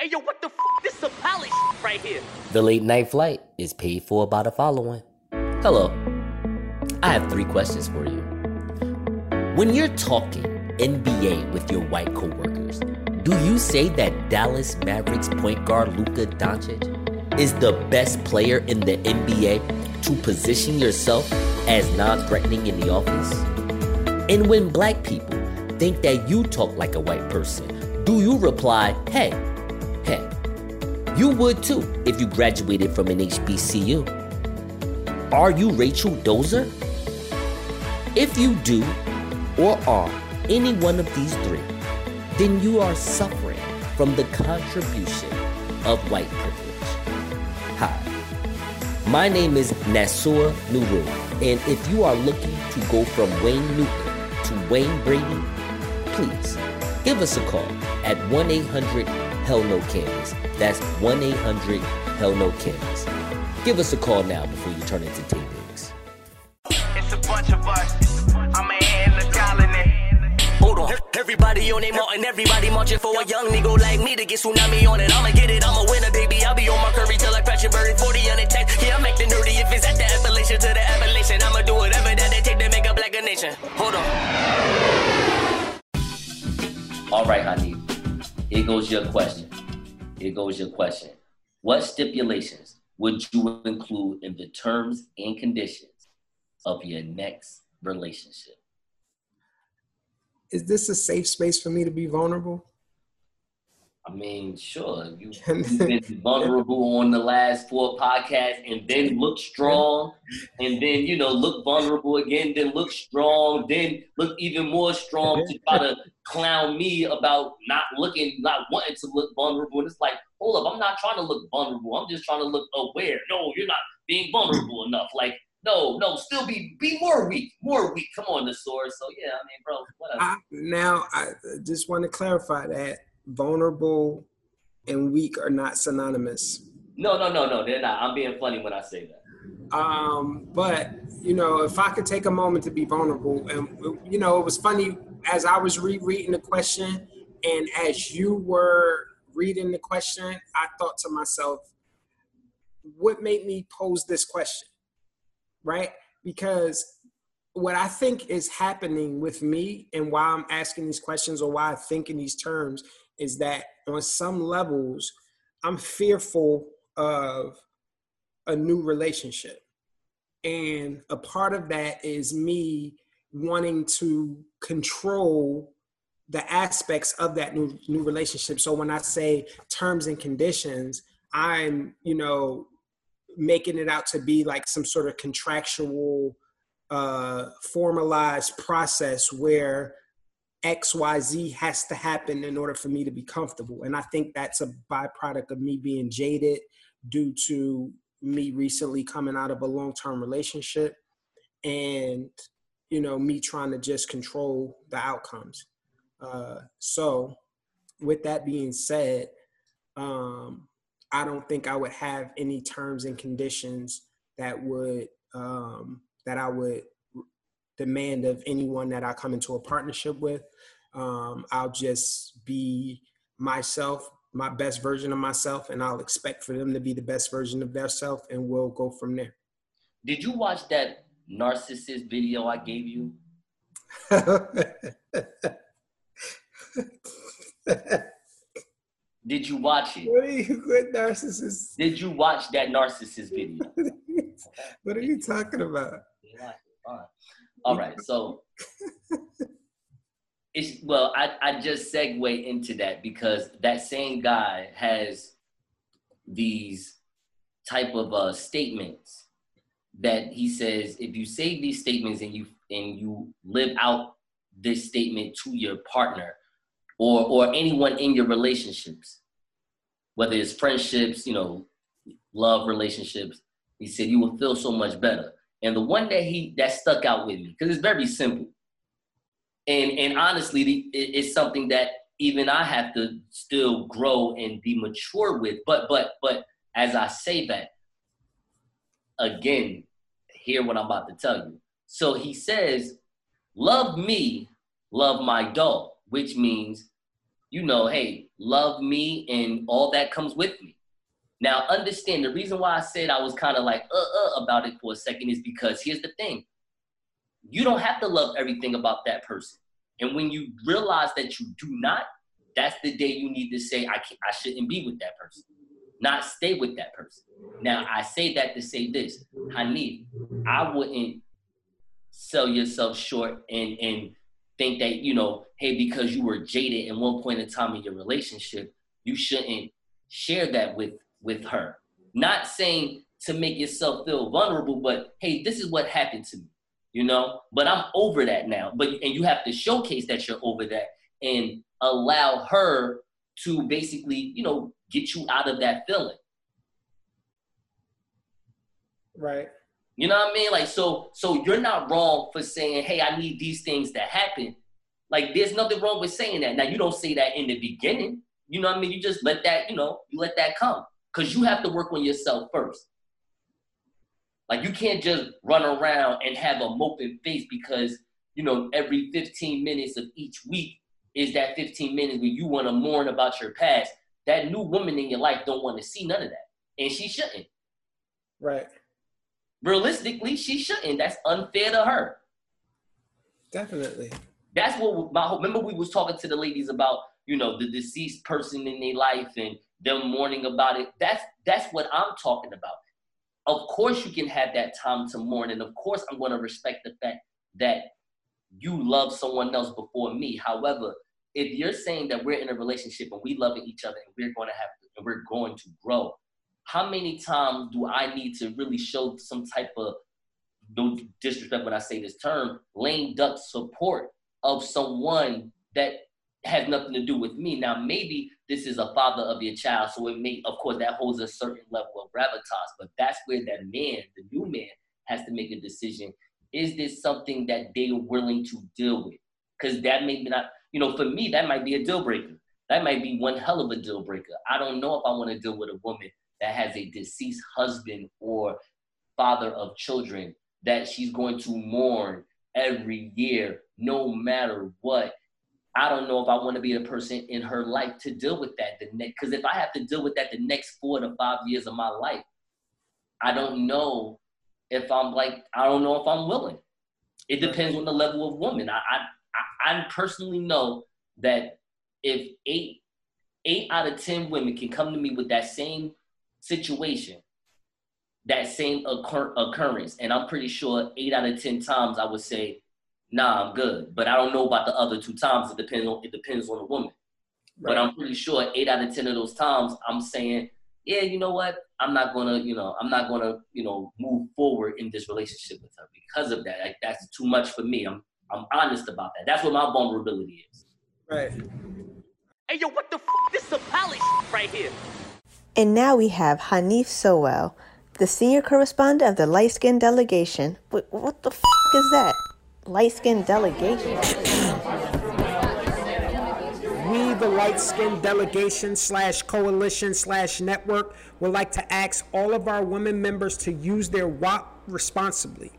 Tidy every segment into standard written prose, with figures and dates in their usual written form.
Hey, yo, what the f***? This is some college shit right here. The late night flight is paid for by the following. Hello. I have 3 questions for you. When you're talking NBA with your white coworkers, do you say that Dallas Mavericks point guard Luka Doncic is the best player in the NBA to position yourself as non-threatening in the office? And when black people think that you talk like a white person, do you reply, hey? You would too if you graduated from an HBCU. Are you Rachel Dozer? If you do or are any one of these 3, then you are suffering from the contribution of white privilege. Hi, my name is Nasur Nuru, and if you are looking to go from Wayne Newton to Wayne Brady, please give us a call at 1-800-HELL-NO-CANDIES. That's 1-800-HELL-NO-CANDIES. Give us a call now before you turn into tape eggs. It's a bunch of us. I'm a hand of colony. Hold on. Everybody on their mark and everybody marching for a young nigga like me to get tsunami on it. I'ma get it, I'm a winner, baby. I'll be on my curry till I crash and burn 40 unattached. Yeah, I make the nerdy if it's at the Appalachian to the Appalachian. I'ma do whatever that they take to make a black a nation. Hold on. All right, Hanif. Here goes your question. What stipulations would you include in the terms and conditions of your next relationship? Is this a safe space for me to be vulnerable? I mean, sure. You've been vulnerable on the last 4 podcasts and then look strong and then, you know, look vulnerable again, then look strong, then look even more strong to try to clown me about not wanting to look vulnerable. And it's like, hold up, I'm not trying to look vulnerable. I'm just trying to look aware. No, you're not being vulnerable enough. Like, No, still be more weak. Come on, Nasur. So, yeah, I mean, bro, whatever. I just want to clarify that vulnerable and weak are not synonymous. No, they're not. I'm being funny when I say that. But, you know, if I could take a moment to be vulnerable, and, you know, it was funny as I was rereading the question and as you were reading the question, I thought to myself, what made me pose this question? Right? Because what I think is happening with me and why I'm asking these questions or why I think in these terms is that on some levels, I'm fearful of a new relationship. And a part of that is me wanting to control the aspects of that new relationship. So when I say terms and conditions, I'm, you know, making it out to be like some sort of contractual formalized process where XYZ has to happen in order for me to be comfortable. And I think that's a byproduct of me being jaded due to me recently coming out of a long-term relationship and, you know, me trying to just control the outcomes. So with that being said, I don't think I would have any terms and conditions that would that I would demand of anyone that I come into a partnership with. I'll just be myself, my best version of myself, and I'll expect for them to be the best version of their self, and we'll go from there. Did you watch that narcissist video I gave you? Did you watch it? What are you, good narcissist? Did you watch that narcissist video? What are you talking about? All right, so it's well, I just segue into that because that same guy has these type of statements that he says if you say these statements and you live out this statement to your partner, or anyone in your relationships, whether it's friendships, you know, love relationships, he said, you will feel so much better. And the one that that stuck out with me, because it's very simple. And honestly, it's something that even I have to still grow and be mature with. But as I say that, again, hear what I'm about to tell you. So he says, love me, love my dog, which means you know, hey, love me and all that comes with me. Now, understand, the reason why I said I was kind of like, about it for a second is because here's the thing. You don't have to love everything about that person. And when you realize that you do not, that's the day you need to say, I shouldn't be with that person, not stay with that person. Now, I say that to say this, Hanif, I wouldn't sell yourself short and think that, you know, hey, because you were jaded at one point in time in your relationship, you shouldn't share that with her. Not saying to make yourself feel vulnerable, but hey, this is what happened to me, you know? But I'm over that now. And you have to showcase that you're over that and allow her to basically, you know, get you out of that feeling. Right. You know what I mean? Like, so you're not wrong for saying, hey, I need these things to happen. Like, there's nothing wrong with saying that. Now, you don't say that in the beginning. You know what I mean? You just let that, you know, you let that come. Because you have to work on yourself first. Like, you can't just run around and have a moping face because, you know, every 15 minutes of each week is that 15 minutes where you want to mourn about your past. That new woman in your life don't want to see none of that. And she shouldn't. Right. Realistically, she shouldn't. That's unfair to her. Definitely. That's what my whole, remember we was talking to the ladies about, you know, the deceased person in their life and them mourning about it. That's what I'm talking about. Of course you can have that time to mourn, and of course I'm going to respect the fact that you love someone else before me. However, if you're saying that we're in a relationship and we love each other and we're going to grow, how many times do I need to really show some type of, no disrespect when I say this term, lame duck support of someone that has nothing to do with me? Now, maybe this is a father of your child, so it may, of course, that holds a certain level of gravitas, but that's where that man, the new man, has to make a decision. Is this something that they are willing to deal with? Because that may not, you know, for me, that might be a deal breaker. That might be one hell of a deal breaker. I don't know if I want to deal with a woman that has a deceased husband or father of children that she's going to mourn every year, no matter what. I don't know if I want to be the person in her life to deal with that. Because if I have to deal with that the next 4 to 5 years of my life, I don't know if I'm like, I don't know if I'm willing. It depends on the level of woman. I personally know that if eight out of 10 women can come to me with that same situation, that same occurrence, and I'm pretty sure 8 out of 10 times I would say, nah, I'm good. But I don't know about the other 2 times. It depends on the woman. Right. But I'm pretty sure 8 out of 10 of those times I'm saying, yeah, you know what? I'm not gonna move forward in this relationship with her because of that. Like, that's too much for me. I'm honest about that. That's what my vulnerability is. Right. Hey yo, what the f? This is some poly right here. And now we have Hanif Sowell, the senior correspondent of the Light Skin Delegation. What the f is that? Light Skin Delegation. We, the Light Skin Delegation /coalition/network, would like to ask all of our women members to use their WAP responsibly.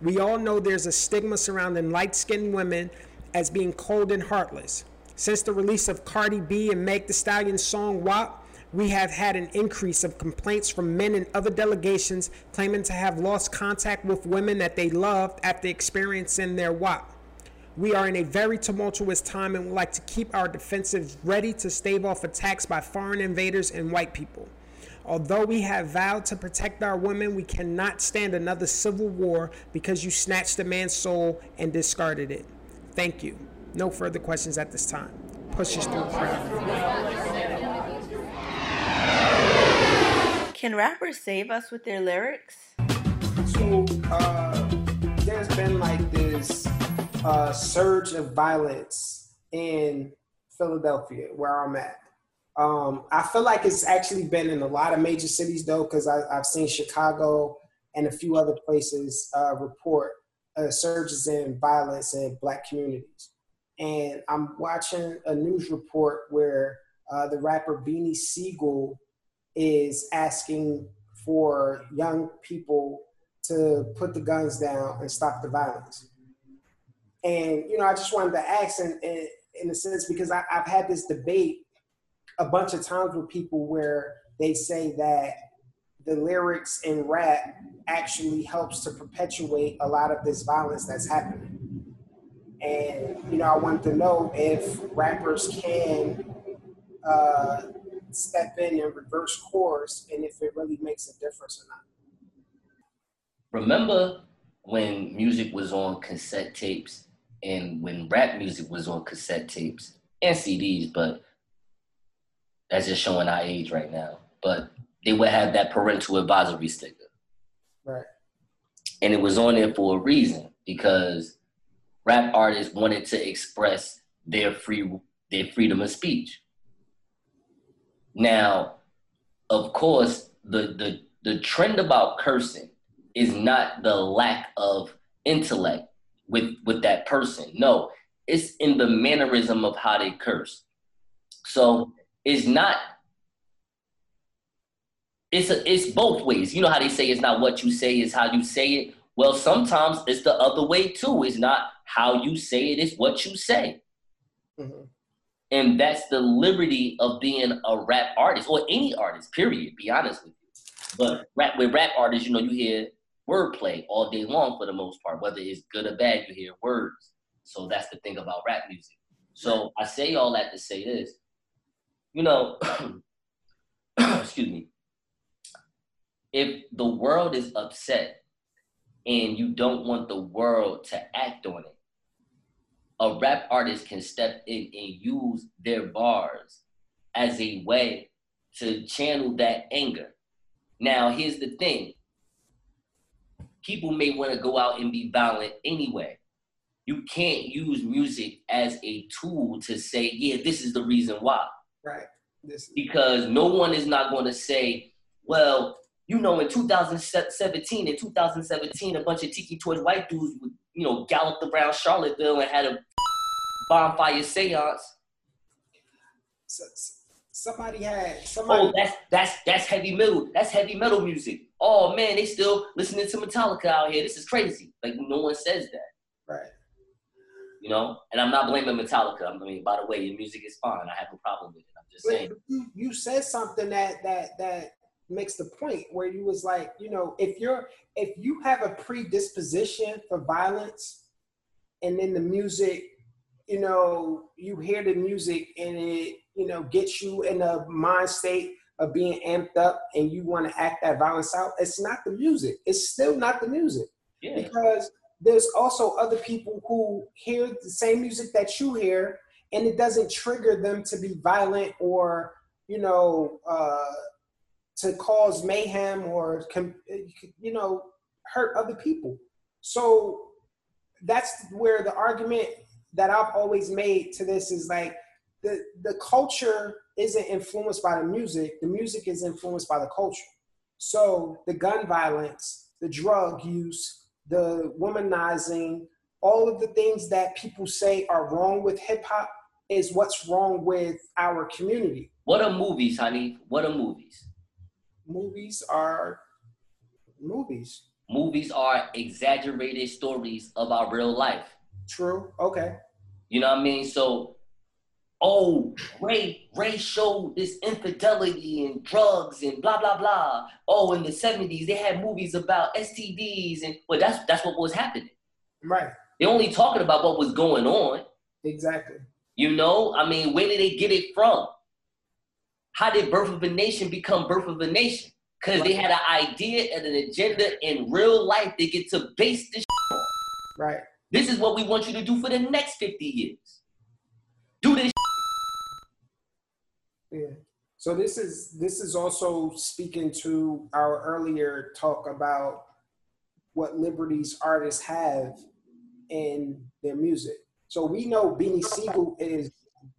We all know there's a stigma surrounding light-skinned women as being cold and heartless. Since the release of Cardi B and Meg Thee Stallion's song WAP, we have had an increase of complaints from men and other delegations claiming to have lost contact with women that they loved after experiencing their WAP. We are in a very tumultuous time and would like to keep our defenses ready to stave off attacks by foreign invaders and white people. Although we have vowed to protect our women, we cannot stand another civil war because you snatched a man's soul and discarded it. Thank you. No further questions at this time. Push us through crowd. Can rappers save us with their lyrics? So, there's been like this surge of violence in Philadelphia, where I'm at. I feel like it's actually been in a lot of major cities, though, because I've seen Chicago and a few other places report surges in violence in Black communities. And I'm watching a news report where the rapper Beanie Sigel is asking for young people to put the guns down and stop the violence. And, you know, I just wanted to ask, and in a sense, because I've had this debate a bunch of times with people where they say that the lyrics in rap actually helps to perpetuate a lot of this violence that's happening. And, you know, I want to know if rappers can step in and reverse course, and if it really makes a difference or not. Remember when music was on cassette tapes and when rap music was on cassette tapes and CDs, but that's just showing our age right now. But they would have that parental advisory sticker. Right. And it was on there for a reason, because rap artists wanted to express their freedom of speech. Now, of course, the trend about cursing is not the lack of intellect with that person. No, it's in the mannerism of how they curse. So it's not, it's both ways. You know how they say it's not what you say, it's how you say it. Well, sometimes it's the other way too. It's not how you say it, it's what you say. Mm-hmm. And that's the liberty of being a rap artist, or any artist, period, be honest with you. But with rap artists, you know, you hear wordplay all day long for the most part, whether it's good or bad, you hear words. So that's the thing about rap music. So I say all that to say this, you know, excuse me, if the world is upset and you don't want the world to act on it, a rap artist can step in and use their bars as a way to channel that anger. Now, here's the thing. People may want to go out and be violent anyway. You can't use music as a tool to say, yeah, this is the reason why. Right. Because no one is not going to say, well, you know, in 2017, a bunch of tiki-toy white dudes would, you know, galloped around Charlottesville and had a bonfire seance. Somebody. Oh, that's heavy metal. That's heavy metal music. Oh man, they still listening to Metallica out here. This is crazy. Like, no one says that. Right. You know, and I'm not blaming Metallica. I mean, by the way, your music is fine. I have no problem with it. I'm just saying. You said something that makes the point where you was like, you know, if you have a predisposition for violence, and then the music, you know, you hear the music and it, you know, gets you in a mind state of being amped up and you want to act that violence out, it's not the music. It's still not the music. Yeah. Because there's also other people who hear the same music that you hear and it doesn't trigger them to be violent or, you know, to cause mayhem or, you know, hurt other people. So that's where the argument that I've always made to this is like, the culture isn't influenced by the music is influenced by the culture. So the gun violence, the drug use, the womanizing, all of the things that people say are wrong with hip hop is what's wrong with our community. What are movies, honey? What are movies? Movies are movies. Movies are exaggerated stories of our real life. True. Okay. You know what I mean? So, oh, Ray showed this infidelity and drugs and blah, blah, blah. Oh, in the 70s, they had movies about STDs and, well, that's what was happening. Right. They're only talking about what was going on. Exactly. You know, I mean, where did they get it from? How did Birth of a Nation become Birth of a Nation? Because they had an idea and an agenda in real life they get to base this on. Right. This is what we want you to do for the next 50 years. Do this. Yeah. So this is also speaking to our earlier talk about what liberties artists have in their music. So we know Beanie Sigel is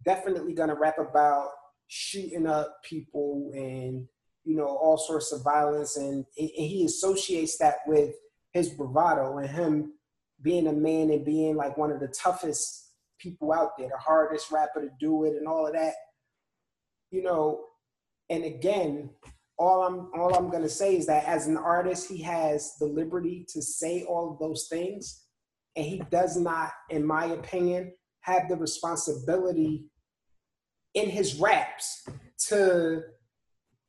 definitely going to rap about shooting up people and, you know, all sorts of violence, and he associates that with his bravado and him being a man and being like one of the toughest people out there, the hardest rapper to do it and all of that, you know. And again, all I'm gonna say is that as an artist, he has the liberty to say all of those things, and he does not, in my opinion, have the responsibility in his raps to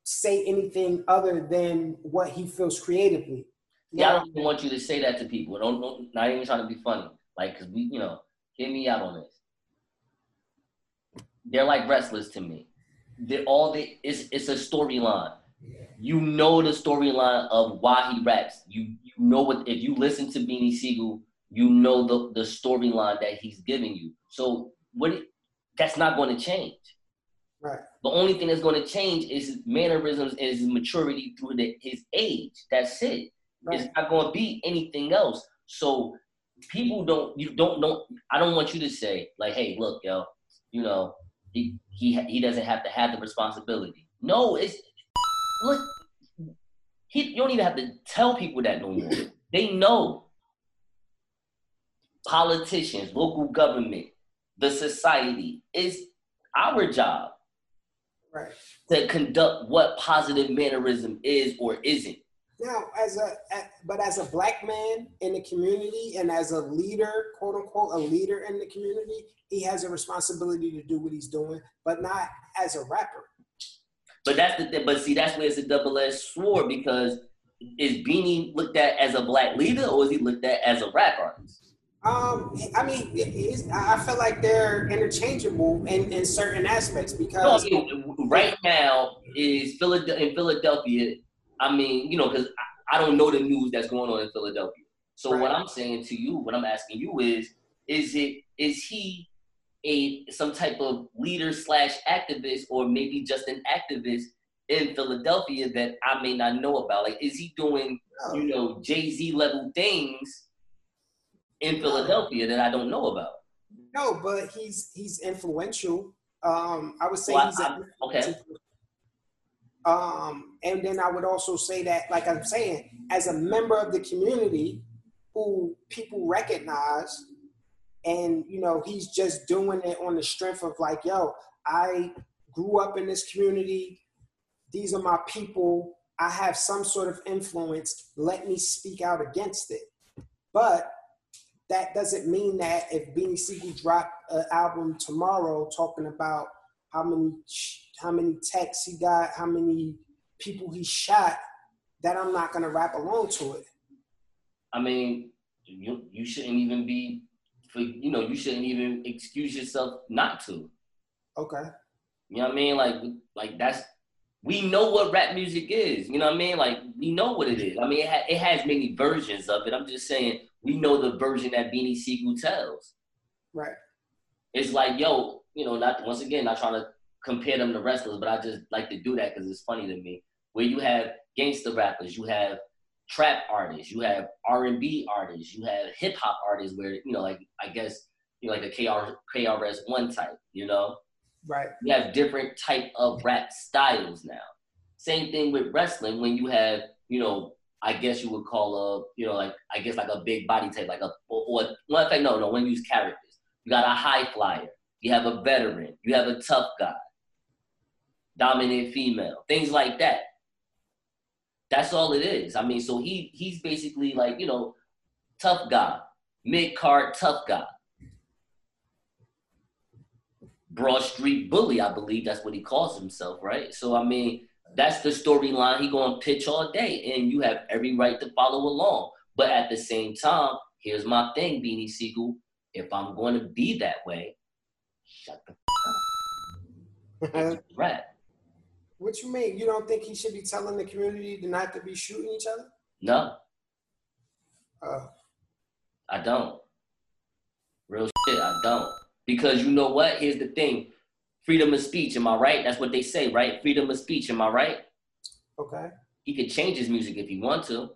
say anything other than what he feels creatively. Yeah, I don't even want you to say that to people. Don't, not even trying to be funny. Like, cause we, you know, hear me out on this. They're like Restless to me. They're all the, it's a storyline. Yeah. You know the storyline of why he raps. You know what, if you listen to Beanie Sigel, you know the storyline that he's giving you. So that's not going to change. Right. The only thing that's going to change is his mannerisms and his maturity through his age. That's it. Right. It's not going to be anything else. So people I don't want you to say like, hey, look, yo, you know, he doesn't have to have the responsibility. No, you don't even have to tell people that no more. They know. Politicians, local government, the society, it's our job to conduct what positive mannerism is or isn't. Now, as a black man in the community and as a leader, quote unquote, a leader in the community, he has a responsibility to do what he's doing, but not as a rapper. But that's the thing. But see, that's where it's a double-edged sword, because is Beanie looked at as a black leader or is he looked at as a rap artist? I mean, I feel like they're interchangeable in certain aspects, because right now is Philadelphia. I mean, you know, because I don't know the news that's going on in Philadelphia. So what I'm saying to you, what I'm asking you is he some type of leader / activist, or maybe just an activist in Philadelphia that I may not know about? Like, is he doing, you know, Jay-Z level things in Philadelphia that I don't know about? No, but he's influential. I would say and then I would also say that, like I'm saying, as a member of the community who people recognize, and, you know, he's just doing it on the strength of like, yo, I grew up in this community. These are my people. I have some sort of influence. Let me speak out against it. But that doesn't mean that if Beanie Sigel dropped an album tomorrow talking about how many texts he got, how many people he shot, that I'm not gonna rap along to it. I mean, you shouldn't even be, you know, you shouldn't even excuse yourself not to. Okay. You know what I mean? Like that's, we know what rap music is. You know what I mean? Like, we know what it is. I mean, it has many versions of it. I'm just saying, we know the version that Beanie Sigel tells. Right. It's like, yo, you know, not trying to compare them to wrestlers, but I just like to do that because it's funny to me. Where you have gangster rappers, you have trap artists, you have R&B artists, you have hip hop artists where, you know, like, I guess, you know, like a KRS-One type, you know? Right. You have different type of rap styles now. Same thing with wrestling when you have, you know, I guess you would call like a big body type, when you use characters. You got a high flyer, you have a veteran, you have a tough guy, dominant female, things like that. That's all it is. I mean, so he's basically like, you know, tough guy, mid-card tough guy. Broad Street Bully, I believe that's what he calls himself, right? So, I mean, that's the storyline he gonna pitch all day, and you have every right to follow along. But at the same time, here's my thing, Beanie Sigel. If I'm gonna be that way, shut the f up. Right. What you mean? You don't think he should be telling the community not to be shooting each other? No. I don't. Real shit, I don't. Because you know what? Here's the thing. Freedom of speech, am I right? That's what they say, right? Freedom of speech, am I right? Okay. He could change his music if he want to.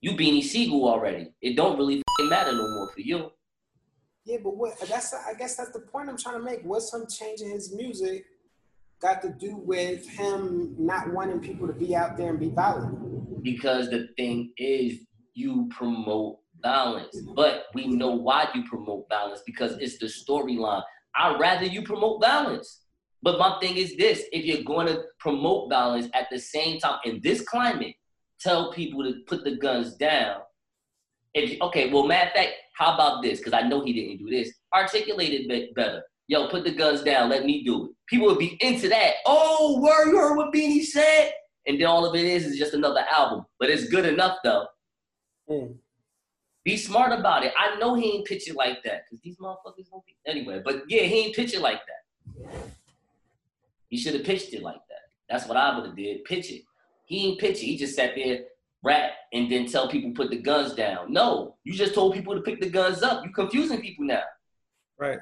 You Beanie Sigel already. It don't really matter no more for you. Yeah, but I guess that's the point I'm trying to make. What's him changing his music got to do with him not wanting people to be out there and be violent? Because the thing is, you promote violence. But we know why you promote violence, because it's the storyline. I'd rather you promote violence. But my thing is this, if you're going to promote violence at the same time in this climate, tell people to put the guns down. Matter of fact, How about this? Because I know he didn't do this. Articulate it better. Yo, put the guns down. Let me do it. People would be into that. Oh, word, you heard what Beanie said? And then all of it is just another album. But it's good enough, though. Mm. Be smart about it. I know he ain't pitch it like that. Because these motherfuckers won't be... Anyway, but yeah, he ain't pitch it like that. He should have pitched it like that. That's what I would have did. Pitch it. He ain't pitch it. He just sat there, rap, and then tell people put the guns down. No, you just told people to pick the guns up. You confusing people now. Right.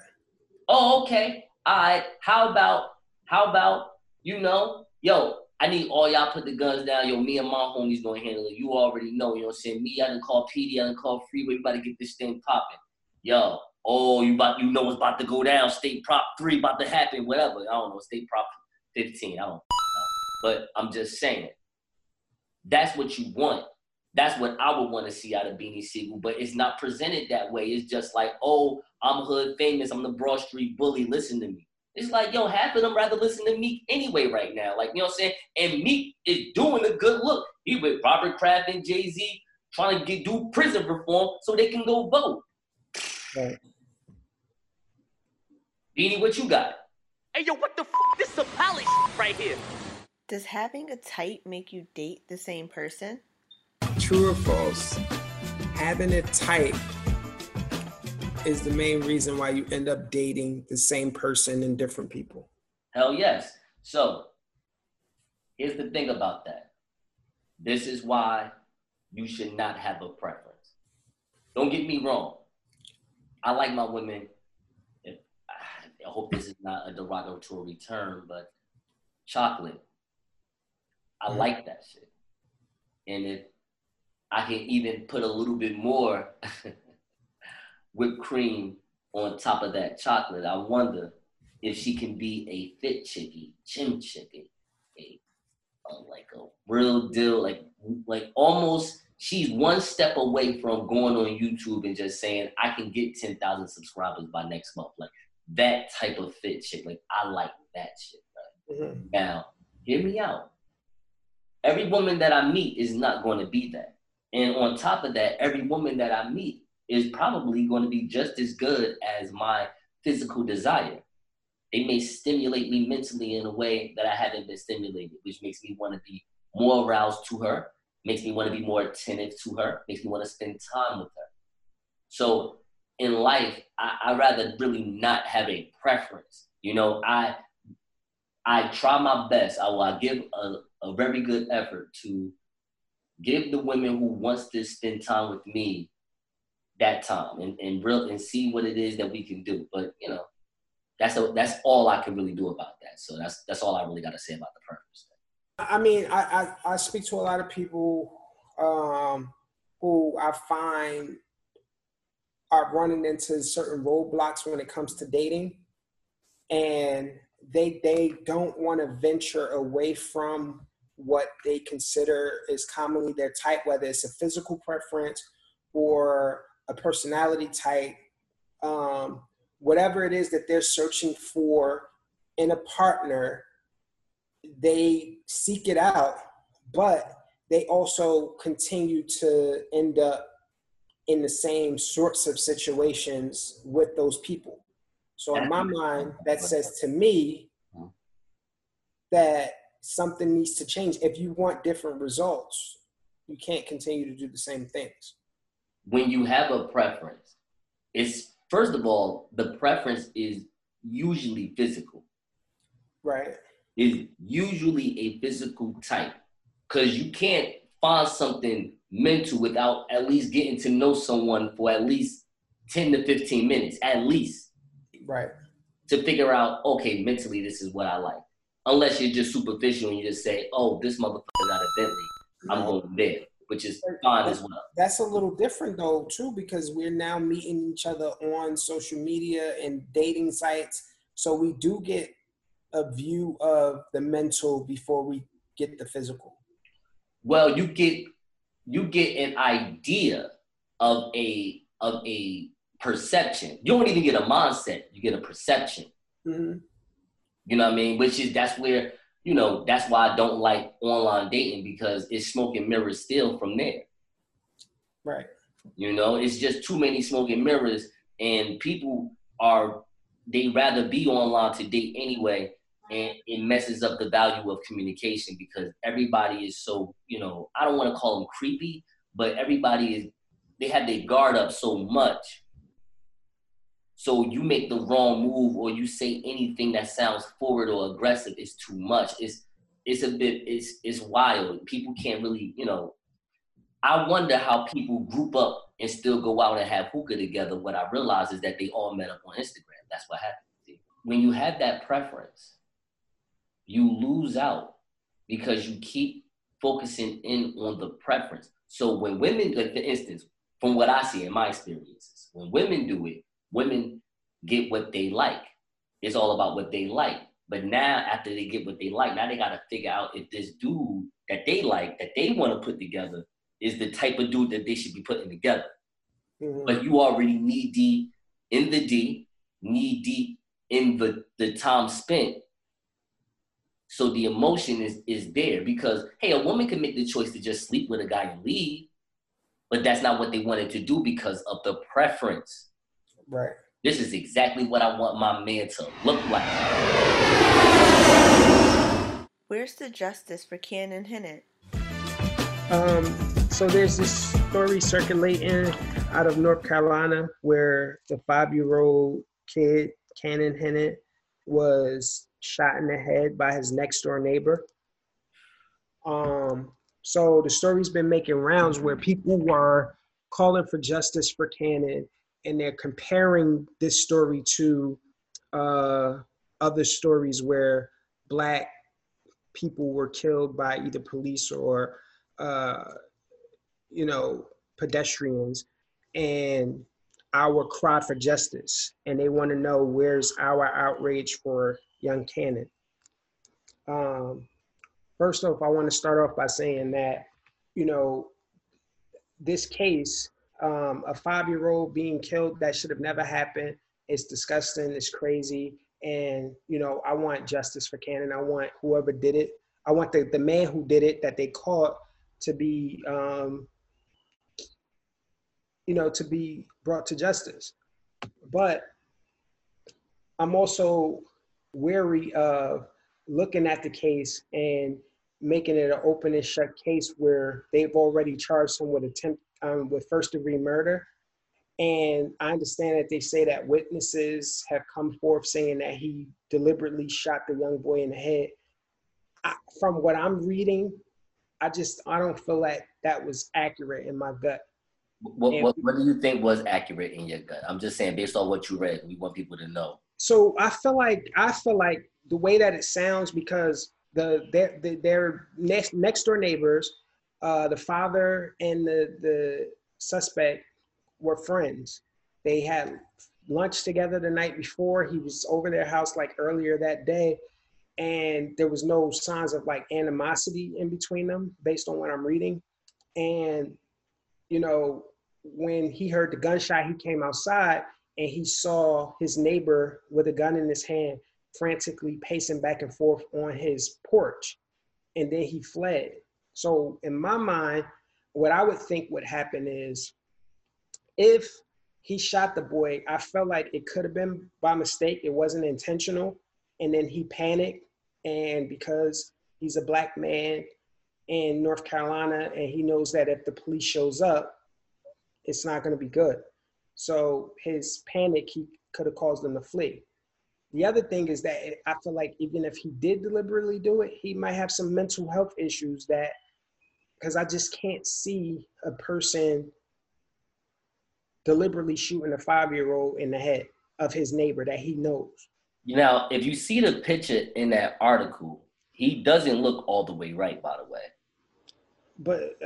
Oh, okay. All right. How about, you know, yo, I need all y'all put the guns down. Yo, me and my homies gonna handle it. You already know, you know what I'm saying? Me, I done call PD, I done call Freeway. We about to get this thing popping. Yo, oh, you know what's about to go down. State Prop 3 about to happen, whatever. I don't know, State Prop 15, I don't know. But I'm just saying, that's what you want. That's what I would want to see out of Beanie Sigel, but it's not presented that way. It's just like, oh, I'm hood famous. I'm the Broad Street bully. Listen to me. It's like, yo, half of them rather listen to Meek anyway right now. Like, you know what I'm saying? And Meek is doing a good look. He with Robert Kraft and Jay-Z trying to do prison reform so they can go vote. Right. Beanie, what you got? Hey, yo, what the fuck? This is some poly shit right here. Does having a type make you date the same person? True or false, having a type is the main reason why you end up dating the same person and different people. Hell yes. So here's the thing about that. This is why you should not have a preference. Don't get me wrong. I like my women. I hope this is not a derogatory term, but chocolate. I like that shit. And if I can even put a little bit more whipped cream on top of that chocolate, I wonder if she can be a fit chickie, gym chickie, like a real deal, like almost she's one step away from going on YouTube and just saying, I can get 10,000 subscribers by next month. Like that type of fit chick. Like I like that shit. Right? Mm-hmm. Now, hear me out. Every woman that I meet is not going to be that. And on top of that, every woman that I meet is probably going to be just as good as my physical desire. They may stimulate me mentally in a way that I haven't been stimulated, which makes me want to be more aroused to her, makes me want to be more attentive to her, makes me want to spend time with her. So in life, I'd rather really not have a preference. You know, I try my best. I give a very good effort to give the women who wants to spend time with me that time and see what it is that we can do. But you know, that's all I can really do about that. So that's all I really got to say about the purpose. I mean, I speak to a lot of people who I find are running into certain roadblocks when it comes to dating, and they don't want to venture away from what they consider is commonly their type, whether it's a physical preference or a personality type, whatever it is that they're searching for in a partner, they seek it out, but they also continue to end up in the same sorts of situations with those people. So in my mind, that says to me that something needs to change. If you want different results, you can't continue to do the same things. When you have a preference, it's, first of all, the preference is usually physical. Right. It's usually a physical type, because you can't find something mental without at least getting to know someone for at least 10 to 15 minutes, at least. Right. To figure out, okay, mentally, this is what I like. Unless you're just superficial and you just say, oh, this motherfucker got a Bentley, I'm going there. Which is fine as well. That's a little different though too, because we're now meeting each other on social media and dating sites. So we do get a view of the mental before we get the physical. Well, you get an idea of a perception. You don't even get a mindset, you get a perception. Mm-hmm. You know what I mean? You know, that's why I don't like online dating, because it's smoke and mirrors still from there. Right. You know, it's just too many smoke and mirrors, and people are, they rather be online today anyway, and it messes up the value of communication because everybody is so, you know, I don't want to call them creepy, but everybody is, they have their guard up so much. So you make the wrong move or you say anything that sounds forward or aggressive is too much. It's wild. People can't really, you know, I wonder how people group up and still go out and have hookah together. What I realized is that they all met up on Instagram. That's what happened. When you have that preference, you lose out because you keep focusing in on the preference. So when women, like for instance, from what I see in my experiences, when women do it, women get what they like. It's all about what they like. But now after they get what they like, now they got to figure out if this dude that they like, that they want to put together, is the type of dude that they should be putting together. Mm-hmm. But you already knee deep in the time spent. So the emotion is there because, hey, a woman can make the choice to just sleep with a guy and leave, but that's not what they wanted to do because of the preference. Right. This is exactly what I want my man to look like. Where's the justice for Cannon Hinnant? So there's this story circulating out of North Carolina where the 5-year-old kid, Cannon Hinnant, was shot in the head by his next door neighbor. So the story's been making rounds where people were calling for justice for Cannon, and they're comparing this story to other stories where Black people were killed by either police or pedestrians, and our cry for justice, and they want to know where's our outrage for young Cannon. First off, I want to start off by saying that, you know, this case, a 5-year-old being killed, that should have never happened. It's disgusting. It's crazy. And, you know, I want justice for Cannon. I want whoever did it. I want the man who did it that they caught to be, to be brought to justice. But I'm also wary of looking at the case and making it an open and shut case where they've already charged him with attempt, with first degree murder. And I understand that they say that witnesses have come forth saying that he deliberately shot the young boy in the head. From what I'm reading, I don't feel like that was accurate in my gut. What do you think was accurate in your gut? I'm just saying, based on what you read, we want people to know. So I feel like the way that it sounds, because their next door neighbors, the father and the suspect were friends. They had lunch together the night before. He was over their house like earlier that day. And there was no signs of like animosity in between them based on what I'm reading. And, you know, when he heard the gunshot, he came outside and he saw his neighbor with a gun in his hand, frantically pacing back and forth on his porch. And then he fled. So in my mind, what I would think would happen is if he shot the boy, I felt like it could have been by mistake. It wasn't intentional. And then he panicked. And because he's a Black man in North Carolina, and he knows that if the police shows up, it's not going to be good. So his panic, he could have caused them to flee. The other thing is that I feel like even if he did deliberately do it, he might have some mental health issues that, because I just can't see a person deliberately shooting a 5-year-old in the head of his neighbor that he knows. Now, if you see the picture in that article, he doesn't look all the way right, by the way. But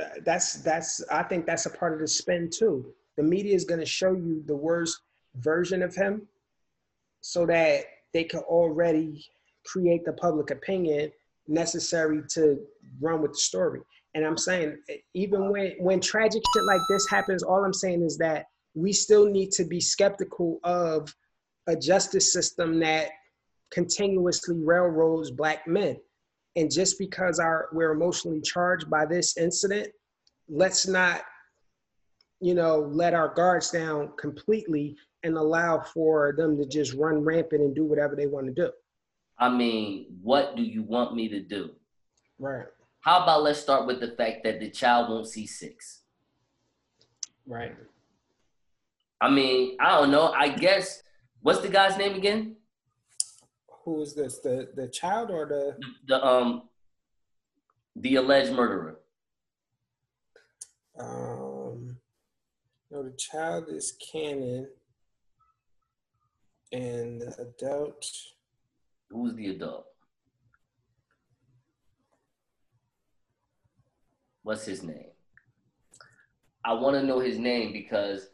I think that's a part of the spin too. The media is going to show you the worst version of him so that they can already create the public opinion necessary to run with the story. And I'm saying, even when tragic shit like this happens, all I'm saying is that we still need to be skeptical of a justice system that continuously railroads Black men. And just because we're emotionally charged by this incident, let's not you know, let our guards down completely and allow for them to just run rampant and do whatever they want to do. I mean, what do you want me to do? Right. How about let's start with the fact that the child won't see six? Right. I mean, I don't know. I guess, what's the guy's name again? Who is this? The child or the alleged murderer? No, the child is Cannon and the adult. Who's the adult? What's his name? I want to know his name because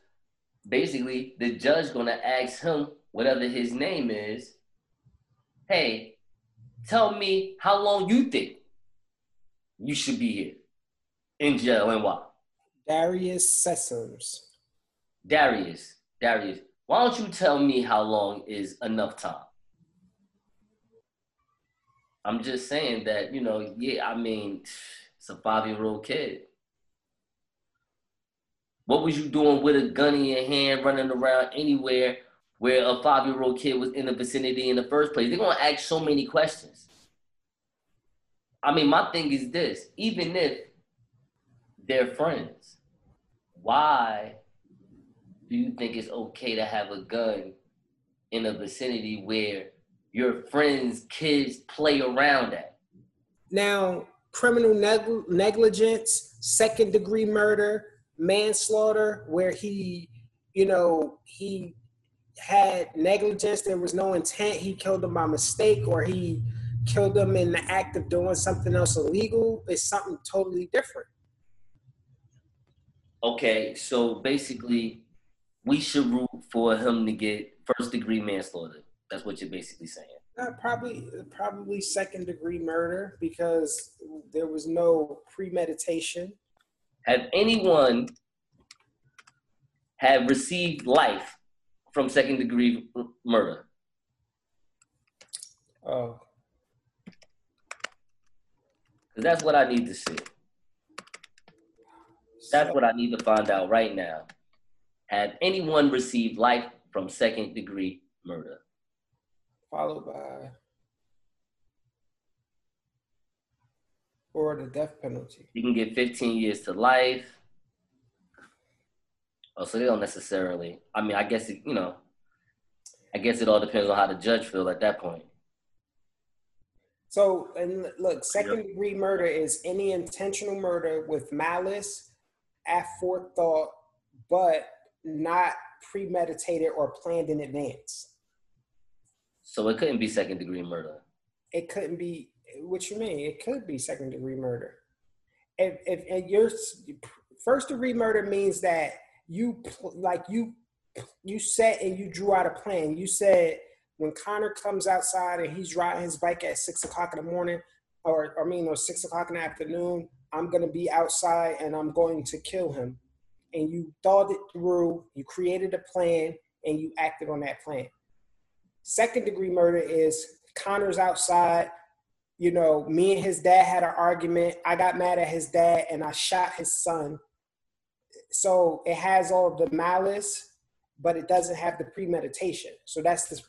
basically the judge gonna ask him whatever his name is. Hey, tell me how long you think you should be here in jail and why. Darius Sessors. Darius, why don't you tell me how long is enough time? I'm just saying that, you know, yeah, I mean, it's a 5-year-old kid. What was you doing with a gun in your hand running around anywhere where a 5-year-old kid was in the vicinity in the first place? They're gonna ask so many questions. I mean, my thing is this, even if they're friends, why do you think it's okay to have a gun in a vicinity where your friends' kids play around at? Now, criminal negligence, second degree murder, manslaughter, where he, you know, he had negligence, there was no intent, he killed them by mistake, or he killed them in the act of doing something else illegal, is something totally different. Okay, so basically, we should root for him to get first degree manslaughter. That's what you're basically saying. Probably second degree murder because there was no premeditation. Have anyone have received life from second degree murder? Oh. That's what I need to see. That's what I need to find out right now. Have anyone received life from second degree murder? Followed by, or the death penalty. You can get 15 years to life. Oh, so they don't necessarily, I mean, I guess, it, you know, I guess it all depends on how the judge feels at that point. So, and look, second degree murder is any intentional murder with malice, aforethought, but not premeditated or planned in advance. So it couldn't be second degree murder. It couldn't be, what you mean? It could be second degree murder. If your first degree murder means that you set and you drew out a plan. You said when Connor comes outside and he's riding his bike at 6 o'clock in the morning, or 6 o'clock in the afternoon, I'm going to be outside and I'm going to kill him. And you thought it through, you created a plan, and you acted on that plan. Second degree murder is Connor's outside, you know, me and his dad had an argument. I got mad at his dad and I shot his son. So it has all the malice, but it doesn't have the premeditation. So that's the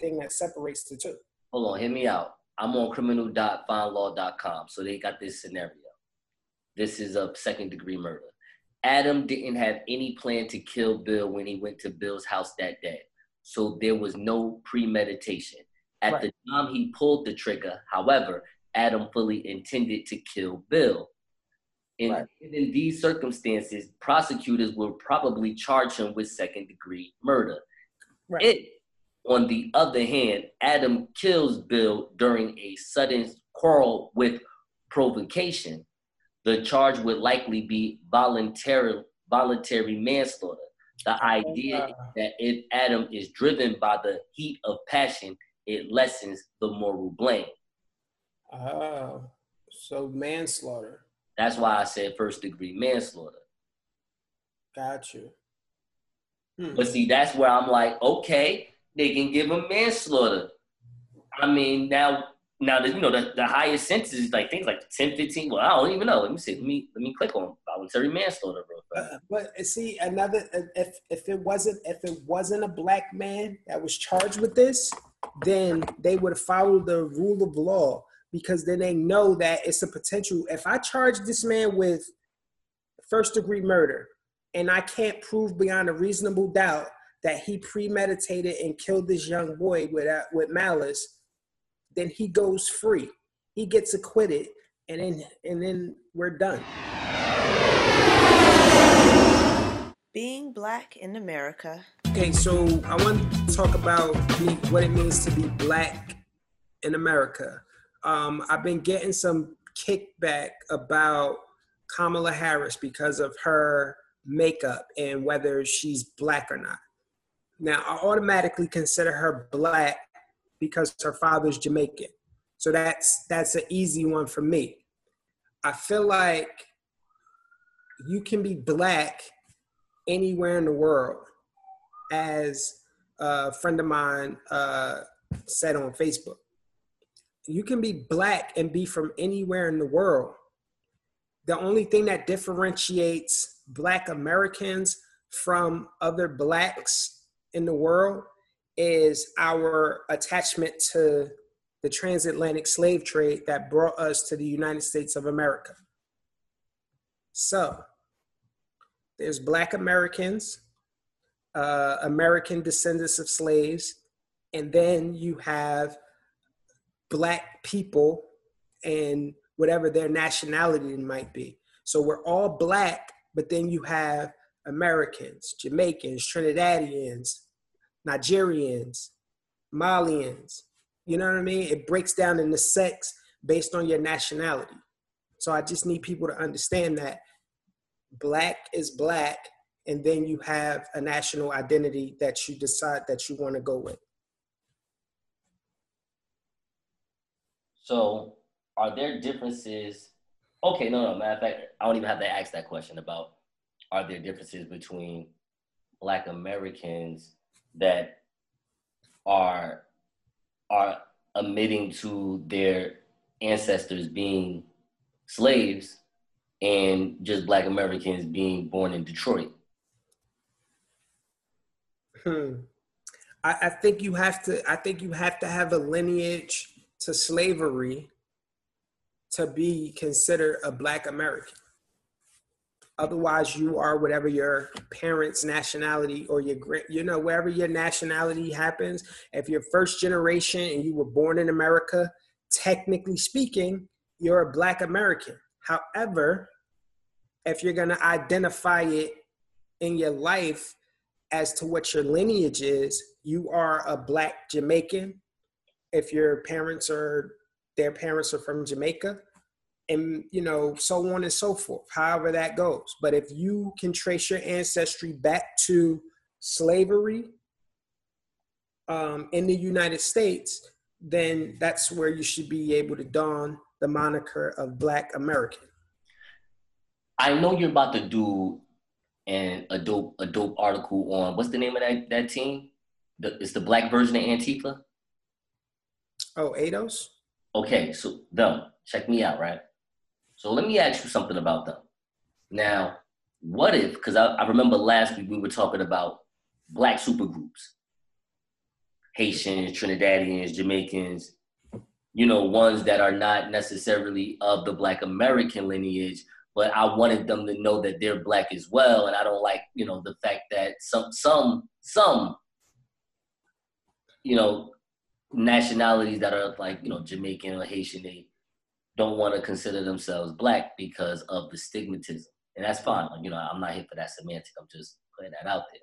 thing that separates the two. Hold on, hear me out. I'm on criminal.findlaw.com. So they got this scenario. This is a second degree murder. Adam didn't have any plan to kill Bill when he went to Bill's house that day. So there was no premeditation. At right. the time he pulled the trigger, however, Adam fully intended to kill Bill. And right. in these circumstances, prosecutors will probably charge him with second degree murder. Right. If, on the other hand, Adam kills Bill during a sudden quarrel with provocation, the charge would likely be voluntary manslaughter. The idea is that if Adam is driven by the heat of passion, it lessens the moral blame. Oh, so manslaughter. That's why I said first degree manslaughter. Got you. But see, that's where I'm like, okay, they can give him manslaughter. I mean, now Now, you know, the highest sentence is like things like 10, 15. Well, I don't even know. Let me see. Let me click on voluntary manslaughter real quick. But see, another if it wasn't a black man that was charged with this, then they would follow the rule of law, because then they know that it's a potential. If I charge this man with first degree murder and I can't prove beyond a reasonable doubt that he premeditated and killed this young boy with malice, then he goes free. He gets acquitted, and then we're done. Being black in America. Okay, so I want to talk about what it means to be black in America. I've been getting some kickback about Kamala Harris because of her makeup and whether she's black or not. Now, I automatically consider her black because her father's Jamaican. So that's an easy one for me. I feel like you can be black anywhere in the world, as a friend of mine said on Facebook. You can be black and be from anywhere in the world. The only thing that differentiates black Americans from other blacks in the world is our attachment to the transatlantic slave trade that brought us to the United States of America. So there's black Americans, American descendants of slaves, and then you have black people and whatever their nationality might be. So we're all black, but then you have Americans, Jamaicans, Trinidadians, Nigerians, Malians, you know what I mean? It breaks down into sects based on your nationality. So I just need people to understand that black is black, and then you have a national identity that you decide that you want to go with. So are there differences? Okay, no, matter of fact, I don't even have to ask that question about are there differences between black Americans that are admitting to their ancestors being slaves and just black Americans being born in Detroit? I think you have to. I think you have to have a lineage to slavery to be considered a black American. Otherwise, you are whatever your parents' nationality or wherever your nationality happens. If you're first generation and you were born in America, technically speaking, you're a black American. However, if you're gonna identify it in your life as to what your lineage is, you are a black Jamaican if your parents or their parents are from Jamaica. And, you know, so on and so forth, however that goes. But if you can trace your ancestry back to slavery in the United States, then that's where you should be able to don the moniker of Black American. I know you're about to do a dope article on, what's the name of that team? It's the black version of Antifa? Oh, ADOS? Okay, so them, check me out, right? So let me ask you something about them. Now, what if, because I remember last week we were talking about black supergroups. Haitians, Trinidadians, Jamaicans, you know, ones that are not necessarily of the black American lineage, but I wanted them to know that they're black as well. And I don't like, you know, the fact that some, you know, nationalities that are like, you know, Jamaican or Haitian, they don't want to consider themselves black because of the stigmatism. And that's fine. Like, you know, I'm not here for that semantic. I'm just putting that out there.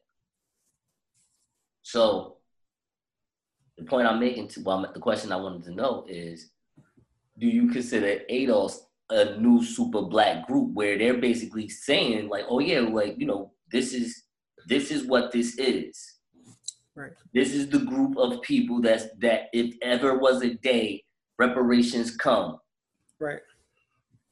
So the point I'm making, the question I wanted to know is, do you consider ADOS a new super black group where they're basically saying like, oh yeah, like, you know, this is what this is. Right. This is the group of people that if ever was a day, reparations come. Right.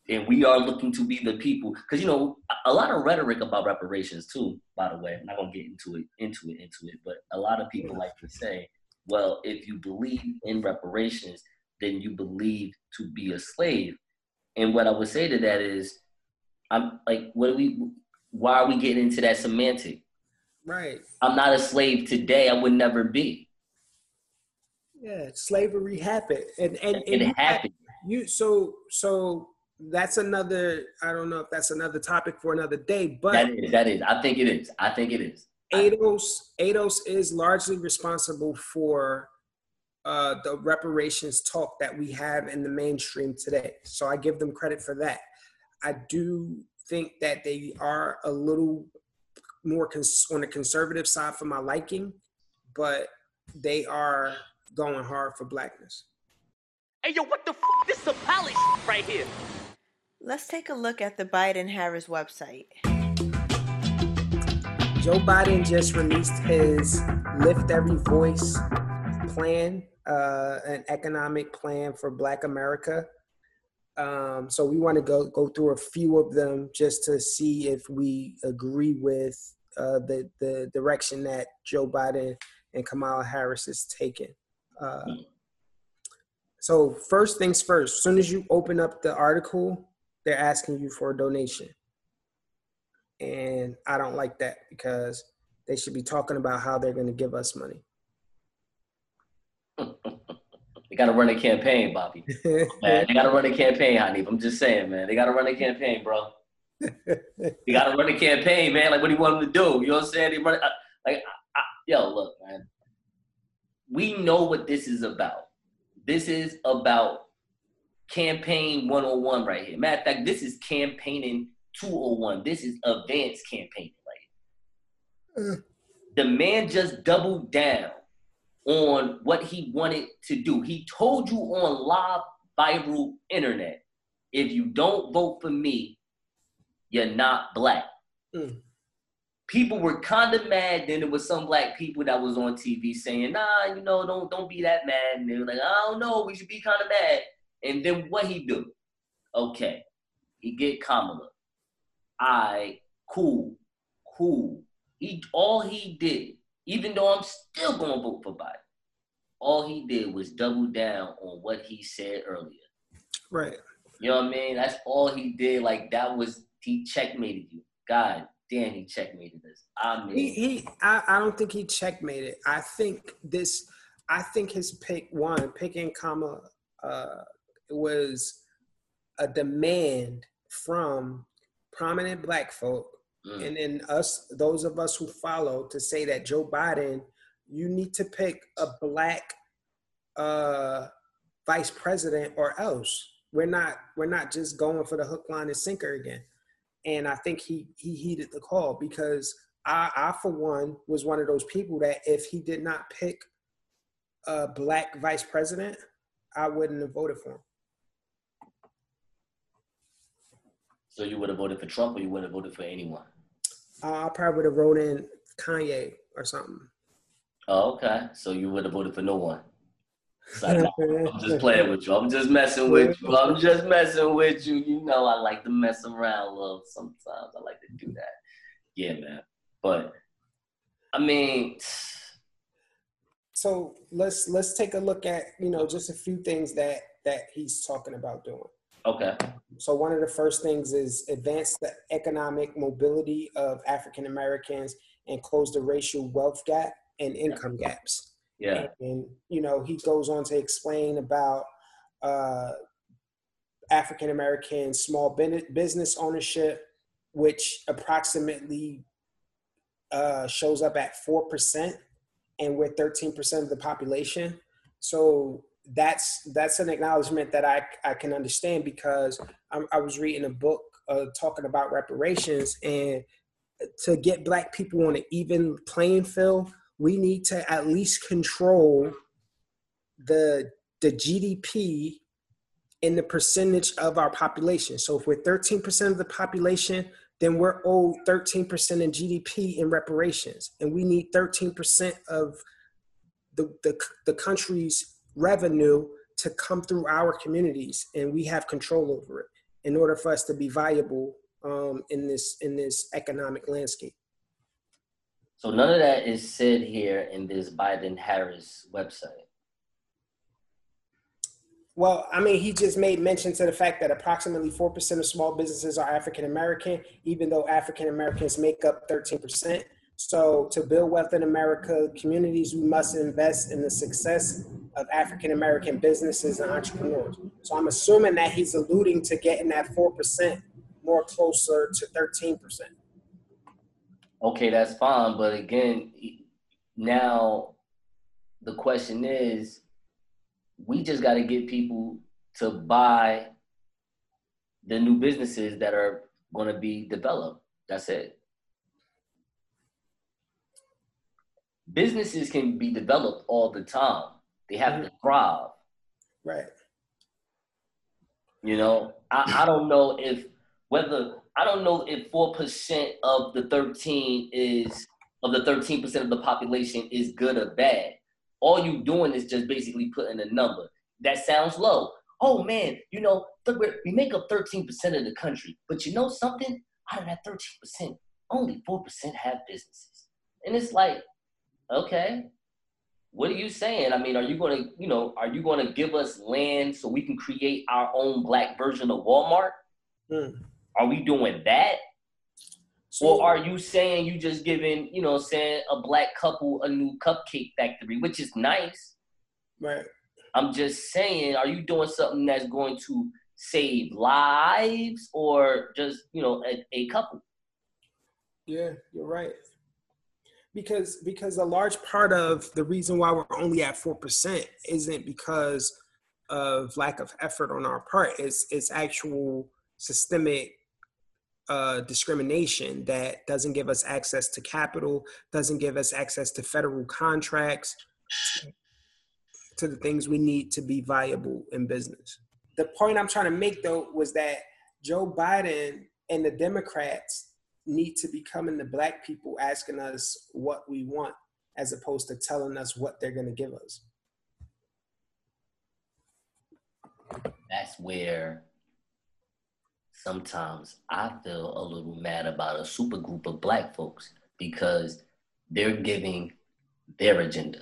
And we are looking to be the people, because, you know, a lot of rhetoric about reparations too, by the way, I'm not going to get into it, but a lot of people like to say, well, if you believe in reparations, than you believe to be a slave. And what I would say to that is, I'm like, why are we getting into that semantic? Right. I'm not a slave today. I would never be. Yeah, slavery happened. And it happened. So that's another, I don't know if that's another topic for another day, but that is. I think it is. ADOS is largely responsible for the reparations talk that we have in the mainstream today. So I give them credit for that. I do think that they are a little more on the conservative side for my liking, but they are going hard for blackness. Hey, yo, what the f***? This is some poly s*** right here. Let's take a look at the Biden-Harris website. Joe Biden just released his Lift Every Voice plan, an economic plan for Black America. So we want to go through a few of them just to see if we agree with the direction that Joe Biden and Kamala Harris is taking. So first things first, as soon as you open up the article, they're asking you for a donation. And I don't like that because they should be talking about how they're going to give us money. They got to run a campaign, Bobby. Man, they got to run a campaign, Hanif. I'm just saying, man. They got to run a campaign, bro. They got to run a campaign, man. Like, what do you want them to do? You know what I'm saying? They run look, man. We know what this is about. This is about campaign 101 right here. Matter of fact, this is campaigning 201. This is advanced campaigning right here. The man just doubled down on what he wanted to do. He told you on live viral internet, if you don't vote for me, you're not black. Mm. People were kind of mad. Then there was some black people that was on TV saying, nah, you know, don't be that mad. And they were like, I don't know, we should be kind of mad. And then what he do? Okay, he get Kamala. Alright, cool. All he did, even though I'm still going to vote for Biden, all he did was double down on what he said earlier. Right. You know what I mean? That's all he did. Like, that was, he checkmated you. God damn, he checkmated us. I mean, I don't think he checkmated. I think his picking Kamala, was a demand from prominent black folk. Mm. And then those of us who follow, to say that Joe Biden, you need to pick a black vice president or else. We're not just going for the hook, line, and sinker again. And I think he heeded the call, because I for one was one of those people that if he did not pick a black vice president, I wouldn't have voted for him. So you would have voted for Trump, or you wouldn't have voted for anyone? I probably would have voted in Kanye or something. Oh, okay. So you would have voted for no one. I'm just playing with you. I'm just messing with you. You know, I like to mess around a little sometimes. I like to do that. Yeah, man. But I mean, so let's take a look at, you know, just a few things that he's talking about doing. Okay. So one of the first things is advance the economic mobility of African Americans and close the racial wealth gap and income gaps. Yeah. And you know, he goes on to explain about African American small business ownership, which approximately shows up at 4%, and we're 13% of the population. So that's an acknowledgement that I can understand, because I was reading a book talking about reparations, and to get black people on an even playing field, we need to at least control the GDP in the percentage of our population. So if we're 13% of the population, then we're owed 13% in GDP in reparations, and we need 13% of the country's revenue to come through our communities, and we have control over it in order for us to be viable in this economic landscape. So none of that is said here in this Biden-Harris website. Well, I mean, he just made mention to the fact that approximately 4% of small businesses are African-American, even though African-Americans make up 13%. So to build wealth in America communities, we must invest in the success of African-American businesses and entrepreneurs. So I'm assuming that he's alluding to getting that 4% more closer to 13%. Okay, that's fine. But again, now the question is, we just got to get people to buy the new businesses that are going to be developed. That's it. Businesses can be developed all the time. They have to thrive. Right. You know, I don't know if whether, I don't know if 4% of the 13 is, of the 13% of the population is good or bad. All you doing is just basically putting a number. That sounds low. Oh man, you know, we make up 13% of the country, but you know something? Out of that 13%, only 4% have businesses. And it's like, okay, what are you saying? I mean, are you going to, you know, are you going to give us land so we can create our own black version of Walmart? Mm. Are we doing that? Or are you saying you just giving, you know, saying a black couple a new cupcake factory, which is nice. Right. I'm just saying, are you doing something that's going to save lives or just, you know, a couple? Yeah, you're right. Because a large part of the reason why we're only at 4% isn't because of lack of effort on our part. It's actual systemic discrimination that doesn't give us access to capital, doesn't give us access to federal contracts, to the things we need to be viable in business. The point I'm trying to make though was that Joe Biden and the Democrats need to be coming to black people asking us what we want as opposed to telling us what they're going to give us. That's where sometimes I feel a little mad about a super group of black folks because they're giving their agenda.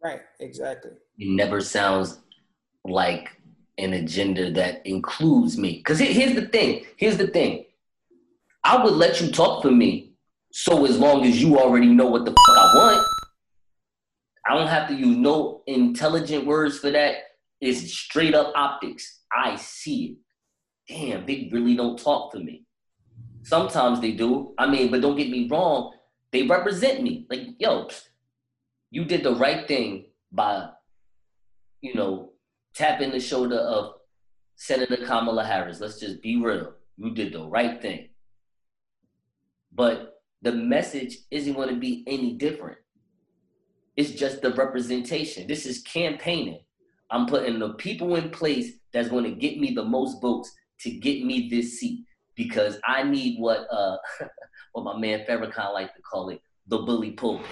Right, exactly. It never sounds like an agenda that includes me. Because here's the thing. I would let you talk for me so as long as you already know what the fuck I want. I don't have to use no intelligent words for that. It's straight up optics. I see it. Damn, they really don't talk to me. Sometimes they do. I mean, but don't get me wrong. They represent me. Like, yo, you did the right thing by, you know, tapping the shoulder of Senator Kamala Harris. Let's just be real. You did the right thing. But the message isn't going to be any different. It's just the representation. This is campaigning. I'm putting the people in place that's going to get me the most votes to get me this seat, because I need what my man Farrakhan likes to call it, the bully pulpit.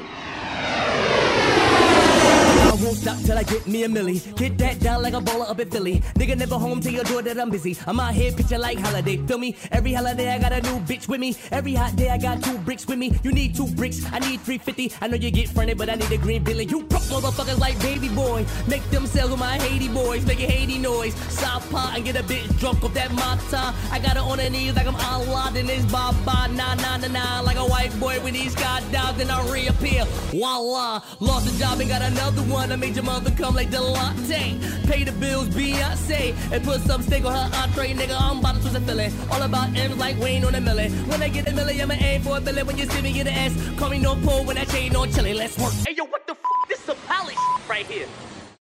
I won't stop till I get me a millie. Get that down like a bowler up in Philly. Nigga never home till your door that I'm busy. I'm out here picture like holiday, feel me? Every holiday I got a new bitch with me. Every hot day I got 2 bricks with me. You need 2 bricks, I need 350. I know you get fronted, but I need a green billy. You broke motherfuckers like baby boy. Make them sell with my Haiti boys. Make a Haiti noise. Southpaw and get a bitch drunk off that mata. I got her on her knees like I'm Aladdin. It's Baba, nah, nah, nah, nah. Like a white boy when he's got down, then I reappear. Voila, lost the job and got another one. I made your mother come like Delonte. Pay the bills, Beyonce. And put some steak on her entree. Nigga, I'm about to twist a fillet. All about M's like Wayne on a millet. When I get a millet, I'ma aim for a billet. When you see me get an S, call me no pole when I chain on chili. Let's work. Hey, yo, what the f***? This is some polish right here.